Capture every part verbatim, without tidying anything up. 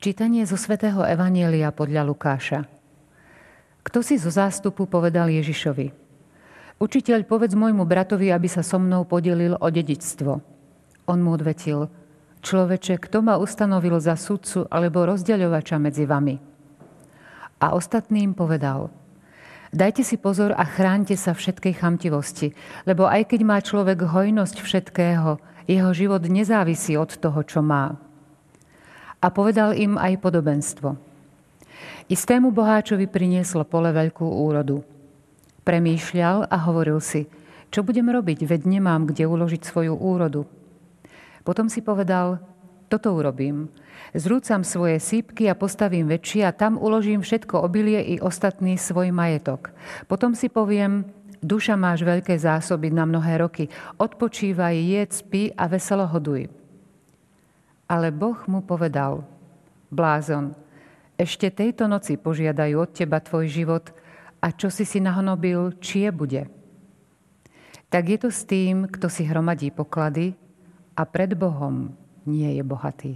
Čítanie zo svätého Evanjelia podľa Lukáša. Kto si zo zástupu povedal Ježišovi: Učiteľ, povedz môjmu bratovi, aby sa so mnou podelil o dedičstvo. On mu odvetil: Človeče, kto ma ustanovil za sudcu alebo rozdeľovača medzi vami? A ostatným povedal: Dajte si pozor a chránte sa všetkej chamtivosti, lebo aj keď má človek hojnosť všetkého, jeho život nezávisí od toho, čo má. A povedal im aj podobenstvo. Istému boháčovi prinieslo pole veľkú úrodu. Premýšľal a hovoril si: Čo budem robiť, veď nemám kde uložiť svoju úrodu. Potom si povedal: Toto urobím. Zrúcam svoje sípky a postavím väčšie a tam uložím všetko obilie i ostatný svoj majetok. Potom si poviem: Duša, máš veľké zásoby na mnohé roky. Odpočívaj, jedz, pí a veselo hoduj. Ale Boh mu povedal: Blázon, ešte tejto noci požiadajú od teba tvoj život a čo si si nahnobil, čie bude. Tak je to s tým, kto si hromadí poklady a pred Bohom nie je bohatý.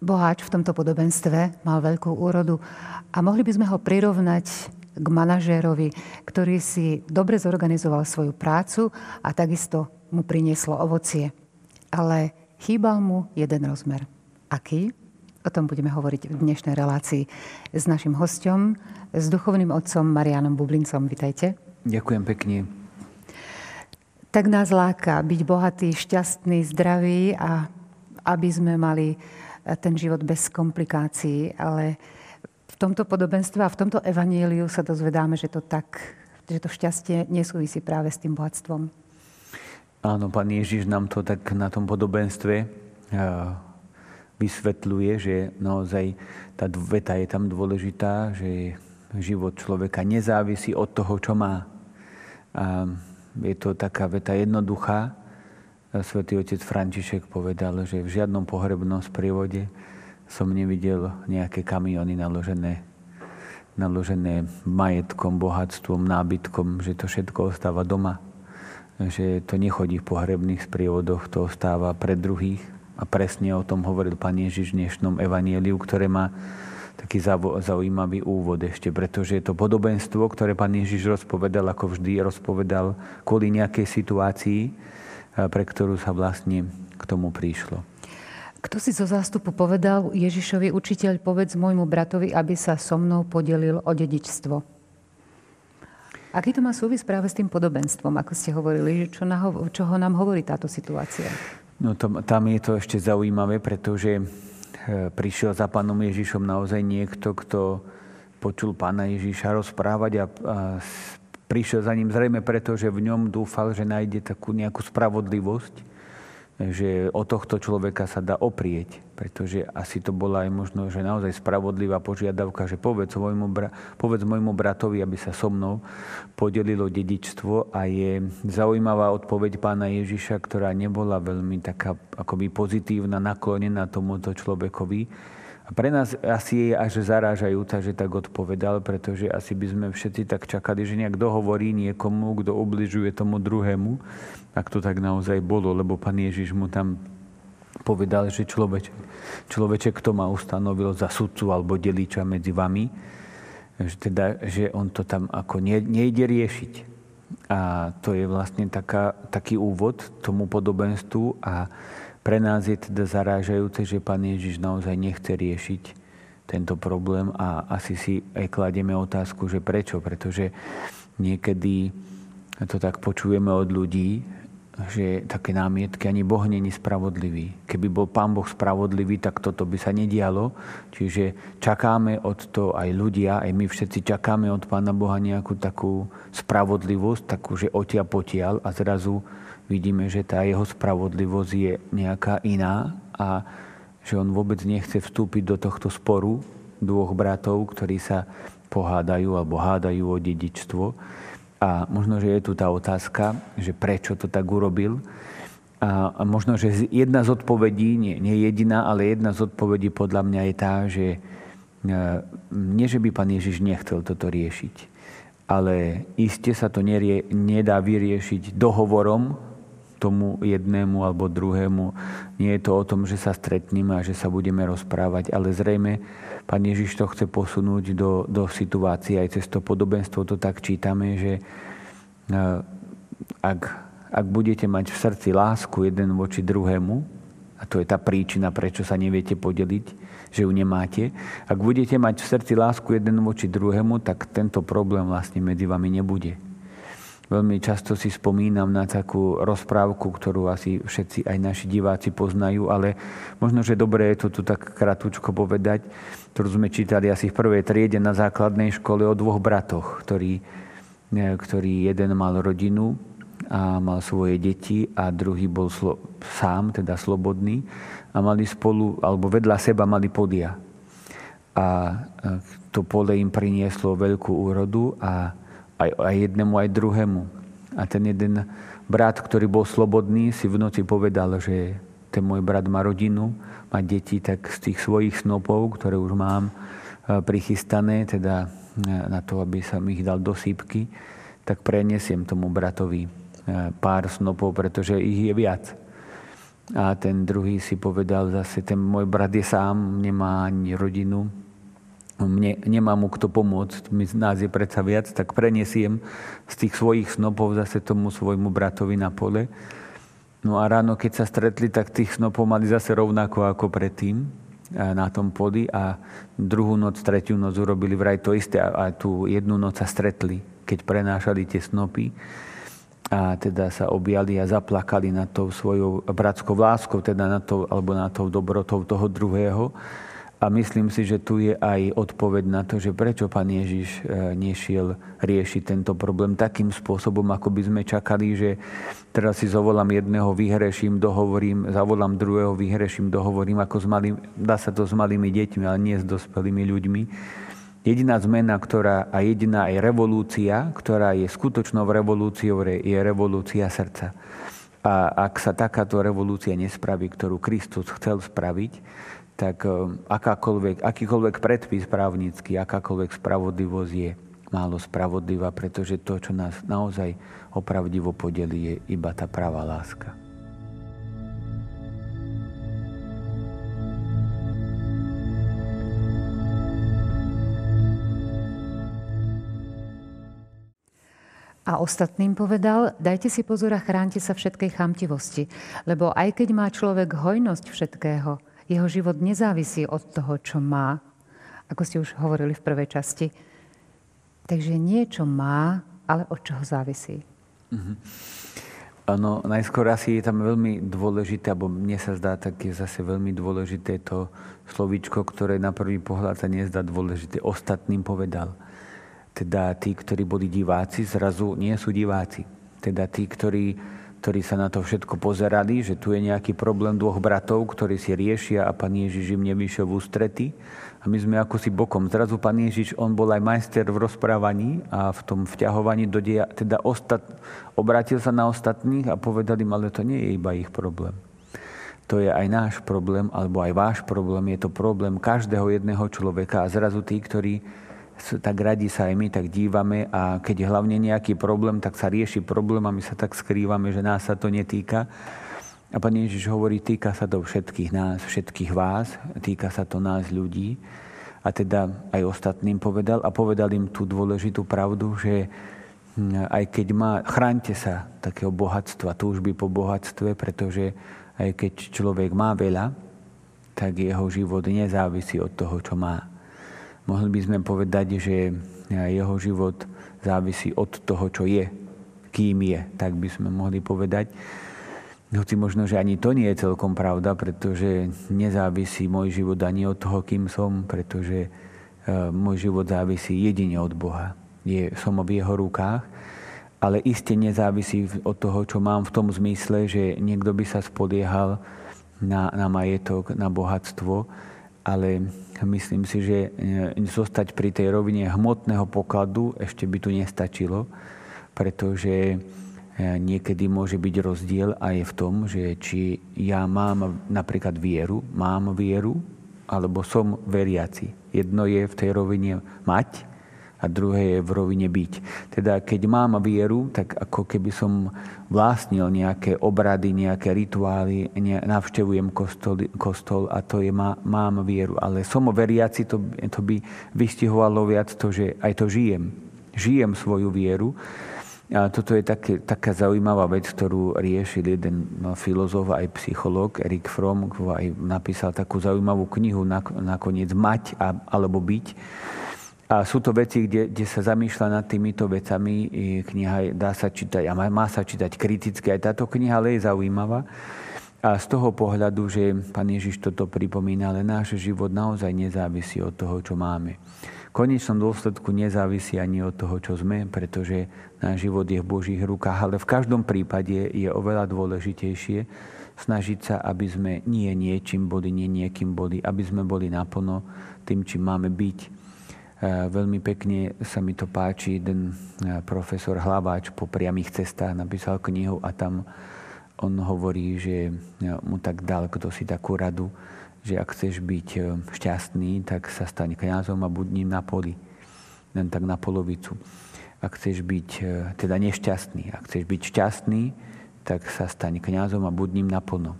Boháč v tomto podobenstve mal veľkú úrodu a mohli by sme ho prirovnať k manažérovi, ktorý si dobre zorganizoval svoju prácu a takisto mu prinieslo ovocie. Ale chýbal mu jeden rozmer. Aký? O tom budeme hovoriť v dnešnej relácii s našim hosťom, s duchovným otcom Marianom Bublincom. Vitajte. Ďakujem pekne. Tak nás láka byť bohatý, šťastný, zdravý a aby sme mali ten život bez komplikácií, ale v tomto podobenstve a v tomto evanjeliu sa dozvedáme, že to tak, že to šťastie nesúvisí práve s tým bohatstvom. Áno, pán Ježiš nám to tak na tom podobenstve vysvetľuje, že naozaj tá veta je tam dôležitá, že život človeka nezávisí od toho, čo má. A je to taká veta jednoduchá. Svätý otec František povedal, že v žiadnom pohrebnom sprievode som nevidel nejaké kamiony naložené, naložené majetkom, bohatstvom, nábytkom, že to všetko ostáva doma. Že to nechodí v pohrebných sprievodoch, to ostáva pre druhých. A presne o tom hovoril pán Ježiš v dnešnom evanjeliu, ktoré má taký zaujímavý úvod ešte, pretože je to podobenstvo, ktoré pán Ježiš rozpovedal, ako vždy rozpovedal kvôli nejakej situácii, pre ktorú sa vlastne k tomu prišlo. Kto si zo zástupu povedal Ježišovi: Učiteľ, povedz môjmu bratovi, aby sa so mnou podelil o dedičstvo. Aký to má súvis práve s tým podobenstvom, ako ste hovorili, že čo, naho- čo ho nám hovorí táto situácia? No to, tam je to ešte zaujímavé, pretože prišiel za pánom Ježišom naozaj niekto, kto počul pána Ježiša rozprávať a, a prišiel za ním zrejme preto, že v ňom dúfal, že nájde takú nejakú spravodlivosť, že o tohto človeka sa dá oprieť, pretože asi to bola aj možno, že naozaj spravodlivá požiadavka, že povedz môjmu, bra- povedz môjmu bratovi, aby sa so mnou podelilo dedičstvo, a je zaujímavá odpoveď pána Ježiša, ktorá nebola veľmi taká akoby pozitívna, naklonená tomuto človekovi. A pre nás asi je až zarážajúca, že tak odpovedal, pretože asi by sme všetci tak čakali, že nejak dohovorí niekomu, kto ubližuje tomu druhému. Tak to tak naozaj bolo, lebo pán Ježiš mu tam povedal, že človeče, človeče, kto ma ustanovil za sudcu alebo deliča medzi vami, že, teda, že on to tam ako nejde riešiť. A to je vlastne taká, taký úvod tomu podobenstvu a pre nás je teda zarážajúce, že pán Ježiš naozaj nechce riešiť tento problém a asi si aj kladieme otázku, že prečo, pretože niekedy to tak počujeme od ľudí, že také námietky, ani Boh nie je spravodlivý. Keby bol Pán Boh spravodlivý, tak toto by sa nedialo. Čiže čakáme od toho aj ľudia, aj my všetci čakáme od Pána Boha nejakú takú spravodlivosť, takú, že otia potiaľ a zrazu vidíme, že tá jeho spravodlivosť je nejaká iná a že on vôbec nechce vstúpiť do tohto sporu dvoch bratov, ktorí sa pohádajú alebo hádajú o dedičstvo. A možno, že je tu tá otázka, že prečo to tak urobil. A možno, že jedna z odpovedí, nie, nie jediná, ale jedna z odpovedí podľa mňa je tá, že nie, že by Pán Ježiš nechcel toto riešiť, ale iste sa to nerie, nedá vyriešiť dohovorom tomu jednému alebo druhému. Nie je to o tom, že sa stretneme a že sa budeme rozprávať, ale zrejme Pán Ježiš to chce posunúť do, do situácie. Aj cez to podobenstvo to tak čítame, že ak, ak budete mať v srdci lásku jeden voči druhému, a to je tá príčina, prečo sa neviete podeliť, že ju nemáte, ak budete mať v srdci lásku jeden voči druhému, tak tento problém vlastne medzi vami nebude. Veľmi často si spomínam na takú rozprávku, ktorú asi všetci aj naši diváci poznajú, ale možno, že dobre je to tu tak kratučko povedať, ktorú sme čítali asi v prvej triede na základnej škole o dvoch bratoch, ktorý, ktorý jeden mal rodinu a mal svoje deti a druhý bol slo- sám, teda slobodný a mali spolu, alebo vedľa seba mali polia. A to pole im prinieslo veľkú úrodu a aj jednému, aj druhému. A ten jeden brat, ktorý bol slobodný, si v noci povedal, že ten môj brat má rodinu, má deti, tak z tých svojich snopov, ktoré už mám prichystané, teda na to, aby som ich dal do sýpky, tak prenesiem tomu bratovi pár snopov, pretože ich je viac. A ten druhý si povedal zase, ten môj brat je sám, nemá ani rodinu, Mne, nemá mu kto pomôcť, my, nás je predsa viac, tak prenesiem z tých svojich snopov zase tomu svojmu bratovi na pole. No a ráno, keď sa stretli, tak tých snopov mali zase rovnako ako predtým na tom poli a druhú noc, tretiu noc urobili vraj to isté a, a tú jednu noc sa stretli, keď prenášali tie snopy a teda sa objali a zaplakali nad tou svojou bratskou láskou, teda nad tou, alebo nad tou dobrotou toho druhého. A myslím si, že tu je aj odpoveď na to, že prečo Pán Ježiš nešiel riešiť tento problém takým spôsobom, ako by sme čakali, že teraz si zavolám jedného, vyhreším, dohovorím, zavolám druhého, vyhreším, dohovorím, ako s malým, dá sa to s malými deťmi, ale nie s dospelými ľuďmi. Jediná zmena, ktorá a jediná je revolúcia, ktorá je skutočnou revolúciou, je revolúcia srdca. A ak sa takáto revolúcia nespraví, ktorú Kristus chcel spraviť, tak akákoľvek, akýkoľvek predpis právnický, akákoľvek spravodlivosť je málo spravodlivá, pretože to, čo nás naozaj opravdivo podelí, je iba tá pravá láska. A ostatným povedal, dajte si pozor a chránte sa všetkej chamtivosti, lebo aj keď má človek hojnosť všetkého, jeho život nezávisí od toho, čo má, ako ste už hovorili v prvej časti. Takže nie čo má, ale od čoho závisí. Áno, mm-hmm. Najskôr asi je tam veľmi dôležité, alebo mne sa zdá, tak je zase veľmi dôležité to slovíčko, ktoré na prvý pohľad sa nezdá dôležité. Ostatným povedal. Teda tí, ktorí boli diváci, zrazu nie sú diváci. Teda tí, ktorí... ktorí sa na to všetko pozerali, že tu je nejaký problém dvoch bratov, ktorí si riešia a Pán Ježiš im nevyšiel v ústrety. A my sme ako si bokom. Zrazu Pán Ježiš, on bol aj majster v rozprávaní a v tom vťahovaní do deja, teda ostat, obrátil sa na ostatných a povedal im, ale to nie je iba ich problém. To je aj náš problém, alebo aj váš problém. Je to problém každého jedného človeka a zrazu tí, ktorí tak radi sa aj my tak dívame a keď hlavne nejaký problém, tak sa rieši problém a my sa tak skrývame, že nás sa to netýka. A Pán Ježiš hovorí, týka sa to všetkých nás, všetkých vás, týka sa to nás ľudí. A teda aj ostatným povedal a povedal im tú dôležitú pravdu, že aj keď má, chráňte sa takého bohatstva, túžby po bohatstve, pretože aj keď človek má veľa, tak jeho život nezávisí od toho, čo má. Mohli by sme povedať, že jeho život závisí od toho, čo je, kým je, tak by sme mohli povedať. Hoci možno, že ani to nie je celkom pravda, pretože nezávisí môj život ani od toho, kým som, pretože môj život závisí jedine od Boha. Je, som v jeho rukách, ale iste nezávisí od toho, čo mám v tom zmysle, že niekto by sa spoliehal na, na majetok, na bohatstvo, ale myslím si, že zostať pri tej rovine hmotného pokladu ešte by tu nestačilo, pretože niekedy môže byť rozdiel aj v tom, že či ja mám napríklad vieru, mám vieru, alebo som veriaci. Jedno je v tej rovine mať a druhé je v rovine byť. Teda keď mám vieru, tak ako keby som vlastnil nejaké obrady, nejaké rituály, navštevujem kostol, kostol a to je má, mám vieru. Ale som veriaci, to, to by vystihovalo viac to, že aj to žijem. Žijem svoju vieru. A toto je také, taká zaujímavá vec, ktorú riešil jeden filozof, aj psychológ, Erich Fromm, aj napísal takú zaujímavú knihu nakoniec Mať a, alebo byť. A sú to veci, kde, kde sa zamýšľa nad týmito vecami. Kniha dá sa čítať a má, má sa čítať kriticky. Aj táto kniha, ale je zaujímavá. A z toho pohľadu, že pán Ježiš toto pripomína, ale náš život naozaj nezávisí od toho, čo máme. V konečnom dôsledku nezávisí ani od toho, čo sme, pretože náš život je v Božích rukách, ale v každom prípade je oveľa dôležitejšie snažiť sa, aby sme nie niečím boli, nie niekým boli, aby sme boli naplno tým, čím máme byť. Veľmi pekne sa mi to páči, ten profesor Hlaváč po priamých cestách napísal knihu a tam on hovorí, že mu tak dal kto si takú radu, že ak chceš byť šťastný, tak sa staň kňazom a buď ním na poli. Len tak na polovicu. Ak chceš byť teda nešťastný, ak chceš byť šťastný, tak sa staň kňazom a buď ním naplno.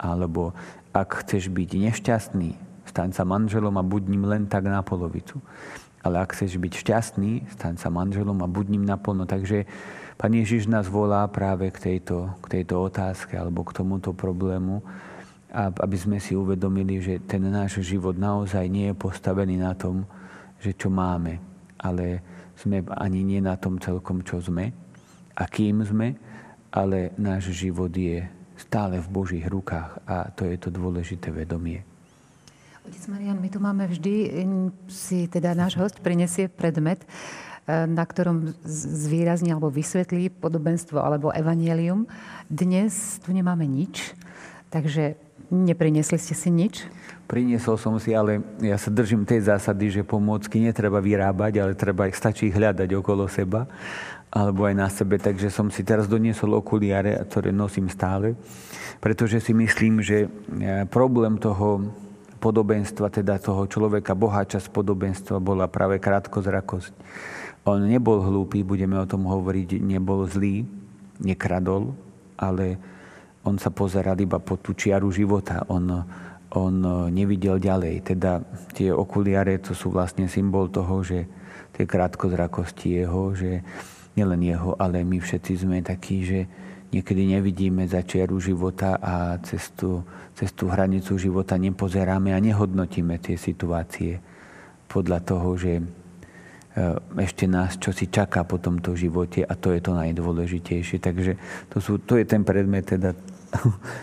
Alebo ak chceš byť nešťastný, staň sa manželom a buď ním len tak na polovicu. Ale ak chceš byť šťastný, staň sa manželom a buď ním naplno. Takže Pán Ježiš nás volá práve k tejto, k tejto otázke alebo k tomuto problému, aby sme si uvedomili, že ten náš život naozaj nie je postavený na tom, že čo máme, ale sme ani nie na tom celkom, čo sme a kým sme, ale náš život je stále v Božích rukách a to je to dôležité vedomie. Otec Marian, my tu máme vždy, si teda náš host prinesie predmet, na ktorom zvýrazní alebo vysvetlí podobenstvo alebo evanjelium. Dnes tu nemáme nič, takže neprinesli ste si nič? Priniesol som si, ale ja sa držím tej zásady, že pomôcky netreba vyrábať, ale treba ich stačí hľadať okolo seba alebo aj na sebe. Takže som si teraz doniesol okuliare, ktoré nosím stále, pretože si myslím, že problém toho podobenstva, teda toho človeka, boháča z podobenstva bola práve krátkozrakosť. On nebol hlúpy, budeme o tom hovoriť, nebol zlý, nekradol, ale on sa pozeral iba po tú čiaru života. On, on nevidel ďalej. Teda tie okuliare, to sú vlastne symbol toho, že tie krátkozrakosti jeho, že nielen jeho, ale my všetci sme takí, že niekedy nevidíme za čiaru života a cez tú, cez tú hranicu života nepozeráme a nehodnotíme tie situácie podľa toho, že ešte nás čosi čaká po tomto živote a to je to najdôležitejšie. Takže to, sú, to je ten predmet, teda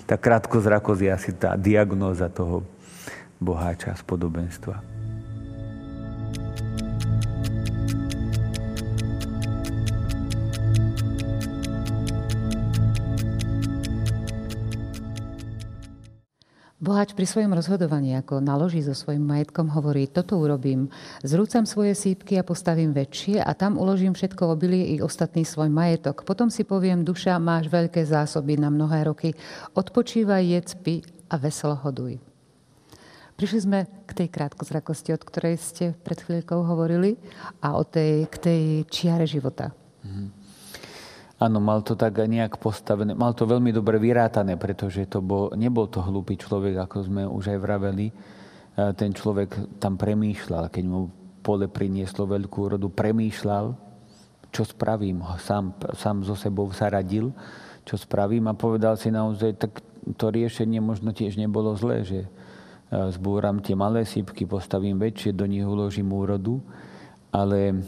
tá krátkozrakosť je asi tá diagnóza toho boháča z podobenstva. Boháč pri svojom rozhodovaní, ako naloží so svojím majetkom, hovorí, toto urobím. Zrúcam svoje sípky a postavím väčšie a tam uložím všetko obilie i ostatný svoj majetok. Potom si poviem, duša, máš veľké zásoby na mnohé roky. Odpočívaj, jedz, pi a veselo hoduj. Prišli sme k tej krátkozrakosti, od ktorej ste pred chvíľkou hovorili, a o tej, k tej čiare života. Mhm. Áno, mal to tak nejak postavené, mal to veľmi dobre vyrátané, pretože to bol, nebol to hlúpy človek, ako sme už aj vraveli. Ten človek tam premýšľal, keď mu pole prinieslo veľkú úrodu, premýšľal, čo spravím, sám, sám so sebou sa radil, čo spravím a povedal si naozaj, tak to riešenie možno tiež nebolo zlé, že zbúram tie malé sípky, postavím väčšie, do nich uložím úrodu, ale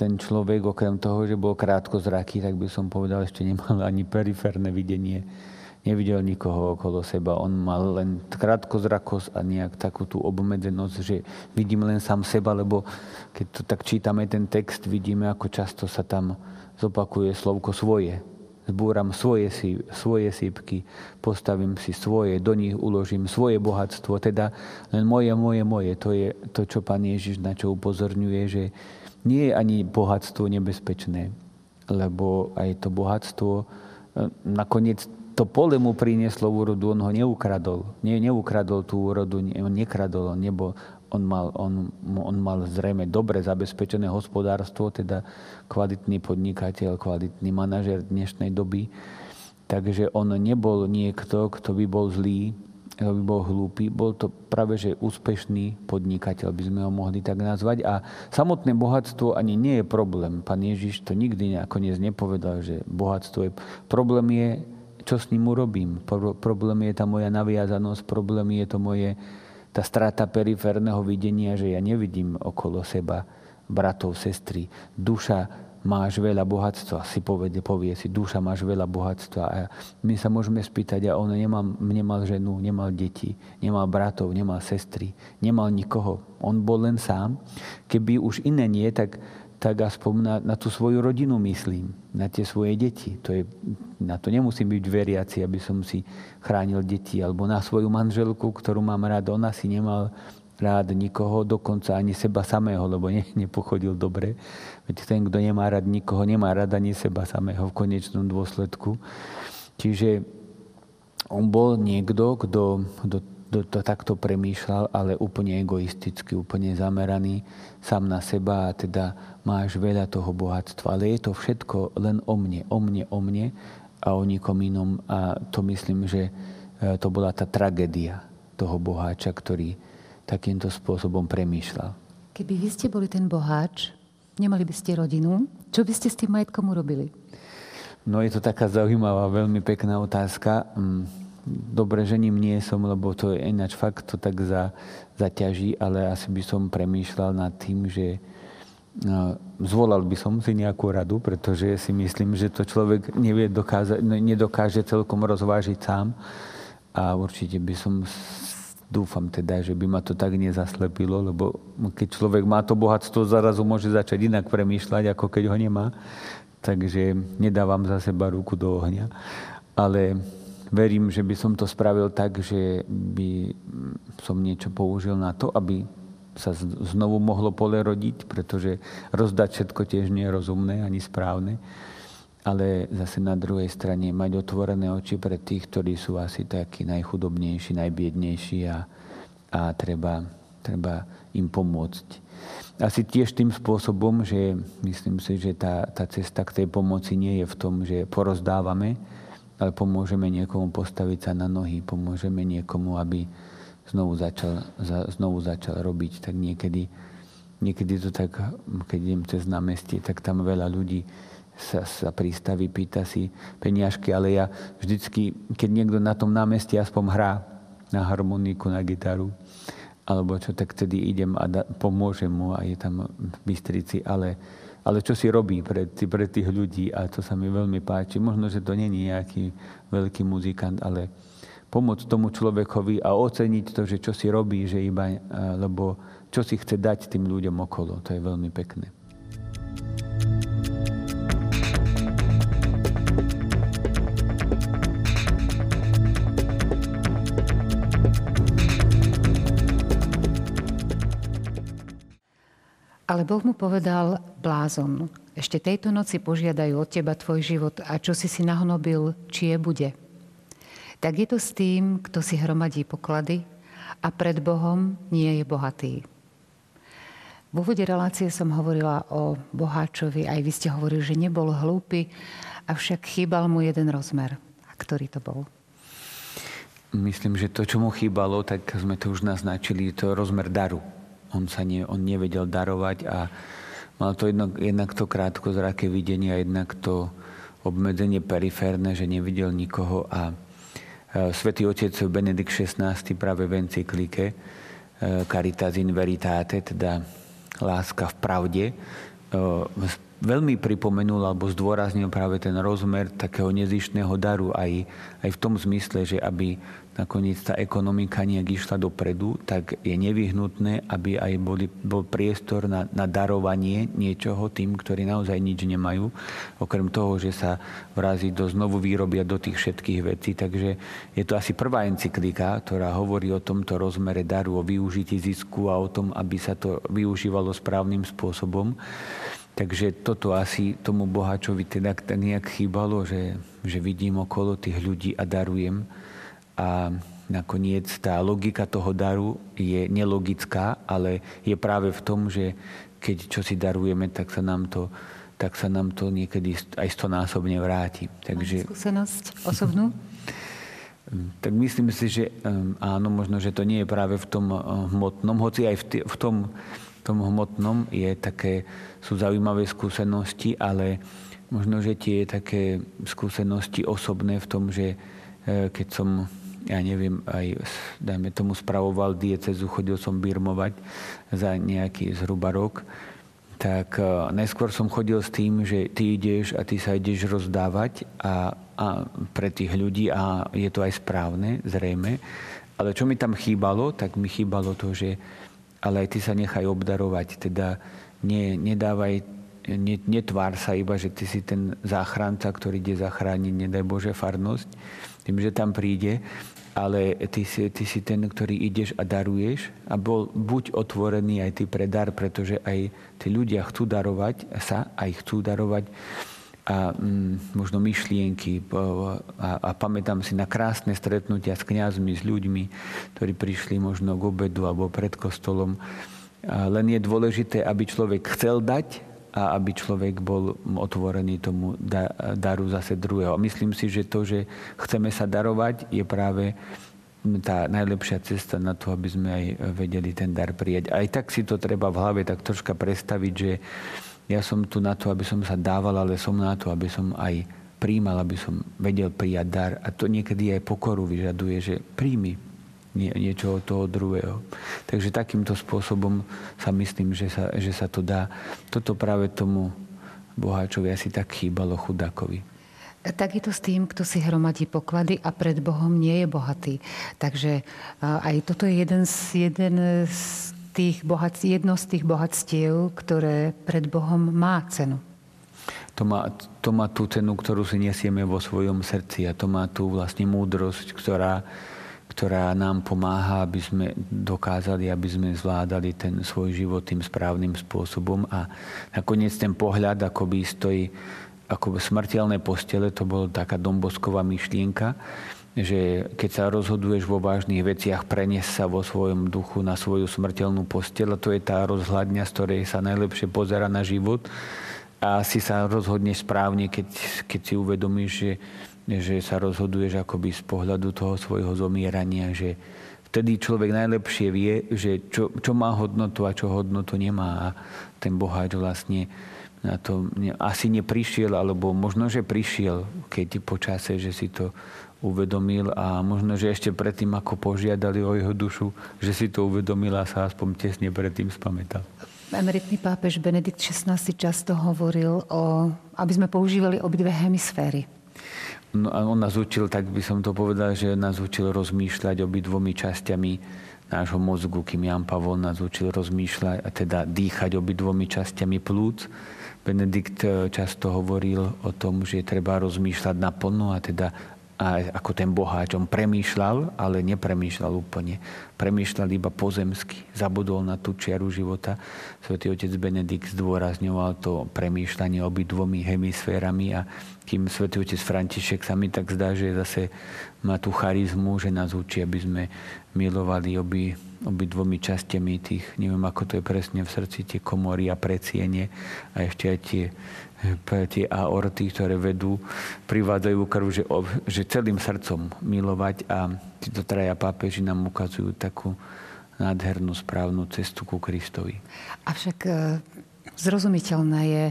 ten človek, okrem toho, že bol krátkozraký, tak by som povedal, ešte nemal ani periférne videnie. nevidel nikoho okolo seba. On mal len krátkozrakosť a nejak takú tú obmedzenosť, že vidím len sám seba, lebo keď to tak čítame ten text, vidíme, ako často sa tam zopakuje slovko svoje. Zbúram svoje, svoje sípky, postavím si svoje, do nich uložím svoje bohatstvo, teda len moje, moje, moje. To je to, čo Pán Ježiš na čo upozorňuje, že nie je ani bohatstvo nebezpečné, lebo aj to bohatstvo nakoniec to pole mu prinieslo úrodu, on ho neukradol. Nie, neukradol tú úrodu, on nekradol, nebo on mal, on, on mal zrejme dobre zabezpečené hospodárstvo, teda kvalitný podnikateľ, kvalitný manažer dnešnej doby. Takže on nebol niekto, kto by bol zlý, kto by bol hlúpy, bol to práve že úspešný podnikateľ, by sme ho mohli tak nazvať. A samotné bohatstvo ani nie je problém. Pán Ježiš to nikdy nakoniec nepovedal, že bohatstvo je problém je, čo s ním urobím. Pro, problém je tá moja naviazanosť, problém je to moje, tá strata periférneho videnia, že ja nevidím okolo seba bratov, sestry. Duša, máš veľa bohatstva, si povede, povie si, duša, máš veľa bohatstva. A my sa môžeme spýtať, a on nemám, nemal ženu, nemal deti, nemal bratov, nemal sestry, nemal nikoho. On bol len sám. Keby už iné nie, tak tak aspoň na, na tú svoju rodinu myslím, na tie svoje deti. To je, na to nemusím byť veriaci, aby som si chránil deti, alebo na svoju manželku, ktorú mám rád. Ona si nemal rád nikoho, dokonca ani seba samého, lebo ne, nepochodil dobre. Veď ten, kto nemá rád nikoho, nemá rád ani seba samého v konečnom dôsledku. Čiže on bol niekto, kto to takto premýšľal, ale úplne egoisticky, úplne zameraný sám na seba, a teda máš veľa toho bohatstva. Ale je to všetko len o mne, o mne, o mne a o nikom inom. A to myslím, že to bola tá tragédia toho boháča, ktorý takýmto spôsobom premýšľal. Keby vy ste boli ten boháč, nemali by ste rodinu, čo by ste s tým majetkom urobili? No je to taká zaujímavá, veľmi pekná otázka. Dobre, že ním nie som, lebo to je ináč fakt, to tak za, zaťaží, ale asi by som premýšľal nad tým, že no, zvolal by som si nejakú radu, pretože si myslím, že to človek nevie dokáza, nedokáže celkom rozvážiť sám. A určite by som, dúfam teda, že by ma to tak nezaslepilo, lebo keď človek má to bohatstvo, zarazu môže začať inak premýšľať, ako keď ho nemá. Takže nedávam za seba ruku do ohňa. Ale verím, že by som to spravil tak, že by som niečo použil na to, aby sa znovu mohlo pole rodiť, pretože rozdať všetko tiež nie je rozumné ani správne. Ale zase na druhej strane mať otvorené oči pre tých, ktorí sú asi takí najchudobnejší, najbiednejší a, a treba, treba im pomôcť. Asi tiež tým spôsobom, že myslím si, že tá, tá cesta k tej pomoci nie je v tom, že porozdávame, ale pomôžeme niekomu postaviť sa na nohy, pomôžeme niekomu, aby znovu začal, znovu začal robiť. Tak niekedy, niekedy to tak, keď idem cez námestie, tak tam veľa ľudí sa, sa pristaví, pýta si peniažky, ale ja vždycky, keď niekto na tom námestí aspoň hrá na harmoniku, na gitaru, alebo čo, tak tedy idem a da, pomôžem mu a je tam v Bystrici, ale ale čo si robí pre, pre tých ľudí a to sa mi veľmi páči. Možno, že to nie je nejaký veľký muzikant, ale pomôcť tomu človekovi a oceniť to, že čo si robí, že iba, lebo čo si chce dať tým ľuďom okolo. To je veľmi pekné. Ale Boh mu povedal, blázon, ešte tejto noci požiadajú od teba tvoj život a čo si si nahnobil, čie bude. Tak je to s tým, kto si hromadí poklady a pred Bohom nie je bohatý. V úvode relácie som hovorila o boháčovi, aj vy ste hovorili, že nebol hlúpy, avšak chýbal mu jeden rozmer. A ktorý to bol? Myslím, že to, čo mu chýbalo, tak sme to už naznačili, to je rozmer daru. On sa ne, on nevedel darovať a mal to jednak, jednak to krátkozraké videnie a jednak to obmedzenie periférne, že nevidel nikoho. A e, Svätý Otec Benedikt šestnásty práve v encyklike e, Caritas in Veritate, teda láska v pravde, e, veľmi pripomenul alebo zdôraznil práve ten rozmer takého nezištného daru aj, aj v tom zmysle, že aby nakoniec tá ekonomika nejak išla dopredu, tak je nevyhnutné, aby aj boli, bol priestor na, na darovanie niečoho tým, ktorí naozaj nič nemajú, okrem toho, že sa vrazí do znovu výrobia do tých všetkých vecí. Takže je to asi prvá encyklika, ktorá hovorí o tomto rozmere daru, o využití zisku a o tom, aby sa to využívalo správnym spôsobom. Takže toto asi tomu bohačovi teda tak nejak chýbalo, že, že vidím okolo tých ľudí a darujem. A nakoniec tá logika toho daru je nelogická, ale je práve v tom, že keď čo si darujeme, tak sa nám to, tak sa nám to niekedy aj stonásobne vráti. Takže... Máte skúsenosť osobnú? Tak myslím si, že áno, možno, že to nie je práve v tom hmotnom, hoci aj v, t- v tom... v tom hmotnom je také, sú zaujímavé skúsenosti, ale možno, že tie také skúsenosti osobné v tom, že keď som, ja neviem, aj dajme tomu spravoval diecézu, chodil som birmovať za nejaký zhruba rok, tak najskôr som chodil s tým, že ty ideš a ty sa ideš rozdávať a, a pre tých ľudí a je to aj správne, zrejme. Ale čo mi tam chýbalo, tak mi chýbalo to, že ale aj ty sa nechaj obdarovať, teda ne, nedávaj, ne, netvár sa iba, že ty si ten záchranca, ktorý ide zachrániť, nedaj Bože, farnosť, tým, že tam príde, ale ty si, ty si ten, ktorý ideš a daruješ a bol buď otvorený aj ty pre dar, pretože aj tí ľudia chcú darovať sa, aj chcú darovať a mm, možno myšlienky a, a pamätám si na krásne stretnutia s kňazmi, s ľuďmi, ktorí prišli možno k obedu alebo pred kostolom. A len je dôležité, aby človek chcel dať a aby človek bol otvorený tomu daru zase druhého. Myslím si, že to, že chceme sa darovať, je práve tá najlepšia cesta na to, aby sme aj vedeli ten dar prijať. Aj tak si to treba v hlave tak troška predstaviť, že ja som tu na to, aby som sa dával, ale som na to, aby som aj prijímal, aby som vedel prijať dar. A to niekedy aj pokoru vyžaduje, že príjmi niečo od toho druhého. Takže takýmto spôsobom sa myslím, že sa, že sa to dá. Toto práve tomu boháčovi asi tak chýbalo, chudákovi. Tak je to s tým, kto si hromadí poklady a pred Bohom nie je bohatý. Takže aj toto je jeden z, jeden z Tých bohac, jedno z tých bohatstiev, ktoré pred Bohom má cenu. To má, to má tú cenu, ktorú si nesieme vo svojom srdci a to má tú vlastne múdrosť, ktorá, ktorá nám pomáha, aby sme dokázali, aby sme zvládali ten svoj život tým správnym spôsobom a nakoniec ten pohľad akoby stojí ako smrteľné postele, to bola taká dombosková myšlienka, že keď sa rozhoduješ vo vážnych veciach, prenies sa vo svojom duchu na svoju smrteľnú posteľ. A to je tá rozhľadňa, z ktorej sa najlepšie pozerá na život. A si sa rozhodneš správne, keď, keď si uvedomíš, že, že sa rozhoduješ akoby z pohľadu toho svojho zomierania. Že vtedy človek najlepšie vie, že čo, čo má hodnotu a čo hodnotu nemá. A ten boháč vlastne na to asi neprišiel, alebo možno, že prišiel, keď po čase, že si to uvedomil a možno, že ešte predtým, ako požiadali o jeho dušu, že si to uvedomil a sa aspoň tesne predtým spamätal. Emeritný pápež Benedikt šestnásty často hovoril, o, aby sme používali obidve hemisféry. No, on nás učil, tak by som to povedal, že nás učil rozmýšľať obidvomi časťami nášho mozgu, kým Jan Pavol nás učil rozmýšľať a teda dýchať obidvomi časťami plúc. Benedikt často hovoril o tom, že treba rozmýšľať naplno a teda a ako ten boháč, on premýšľal, ale nepremýšľal úplne. Premýšľal iba pozemsky. Zabudol na tú čiaru života. Svätý otec Benedikt zdôrazňoval to premýšľanie obidvomi hemisférami a kým svätý otec František sa mi tak zdá, že zase má tú charizmu, že nás učí, aby sme milovali obi, obidvomi častiami tých, neviem ako to je presne v srdci, tie komory a preciene a ešte aj tie tie aorty, ktoré vedú, privádzajú krv, že, že celým srdcom milovať a títo traja pápeži nám ukazujú takú nádhernú správnu cestu ku Kristovi. Avšak zrozumiteľné je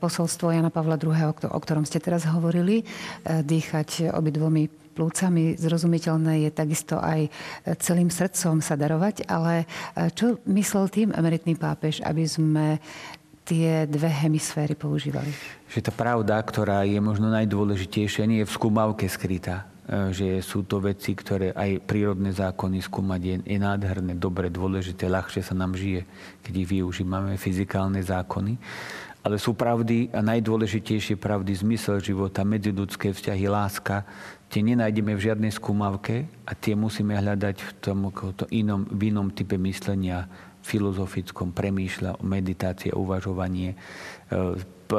posolstvo Jana Pavla druhého, o ktorom ste teraz hovorili, dýchať obidvomi plúcami. Zrozumiteľné je takisto aj celým srdcom sa darovať, ale čo myslel tým emeritný pápež, aby sme tie dve hemisféry používali? Že tá pravda, ktorá je možno najdôležitejšia, nie je v skúmavke skrytá. Že sú to veci, ktoré aj prírodné zákony skúmať je, je nádherné, dobre, dôležité, ľahšie sa nám žije, keď ich využívame, fyzikálne zákony. Ale sú pravdy a najdôležitejšie pravdy, zmysel života, medziľudské vzťahy, láska, tie nenájdeme v žiadnej skúmavke a tie musíme hľadať v tom, inom, v inom type myslenia, filozofickom, premýšľa, meditácie, uvažovanie,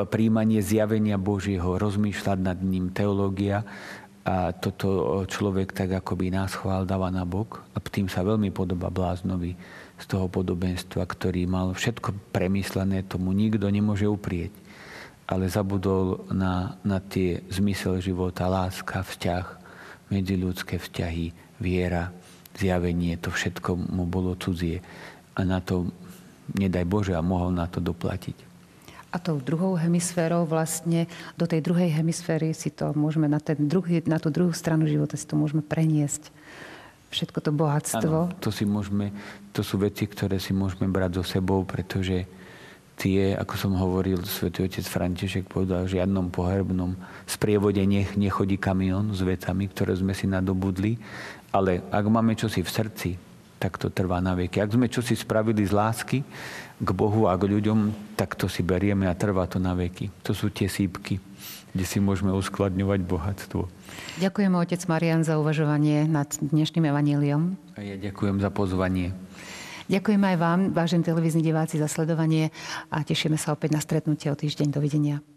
príjmanie zjavenia Božieho, rozmýšľať nad ním, teológia. A toto človek tak akoby náschvál dáva na bok a tým sa veľmi podobá bláznovi z toho podobenstva, ktorý mal všetko premyslené, tomu nikto nemôže uprieť. Ale zabudol na, na tie zmysel života, láska, vzťah, medziľudské vzťahy, viera, zjavenie, to všetko mu bolo cudzie. A na to, nedaj Bože, a mohol na to doplatiť. A tou druhou hemisférou vlastne, do tej druhej hemisféry si to môžeme, na, ten druhý, na tú druhú stranu života si to môžeme preniesť. Všetko to bohatstvo. Áno, to si môžeme, to sú veci, ktoré si môžeme brať so sebou, pretože tie, ako som hovoril, svätý otec František povedal, že v žiadnom poherbnom sprievode nech nechodí kamión s vecami, ktoré sme si nadobudli, ale ak máme čosi v srdci, tak to trvá na veky. Ak sme čo si spravili z lásky k Bohu a k ľuďom, tak to si berieme a trvá to na veky. To sú tie sípky, kde si môžeme uskladňovať bohatstvo. Ďakujem, otec Marian, za uvažovanie nad dnešným evaníliom. A ja ďakujem za pozvanie. Ďakujem aj vám, vážení televízni diváci, za sledovanie a tešíme sa opäť na stretnutie o týždeň. Dovidenia.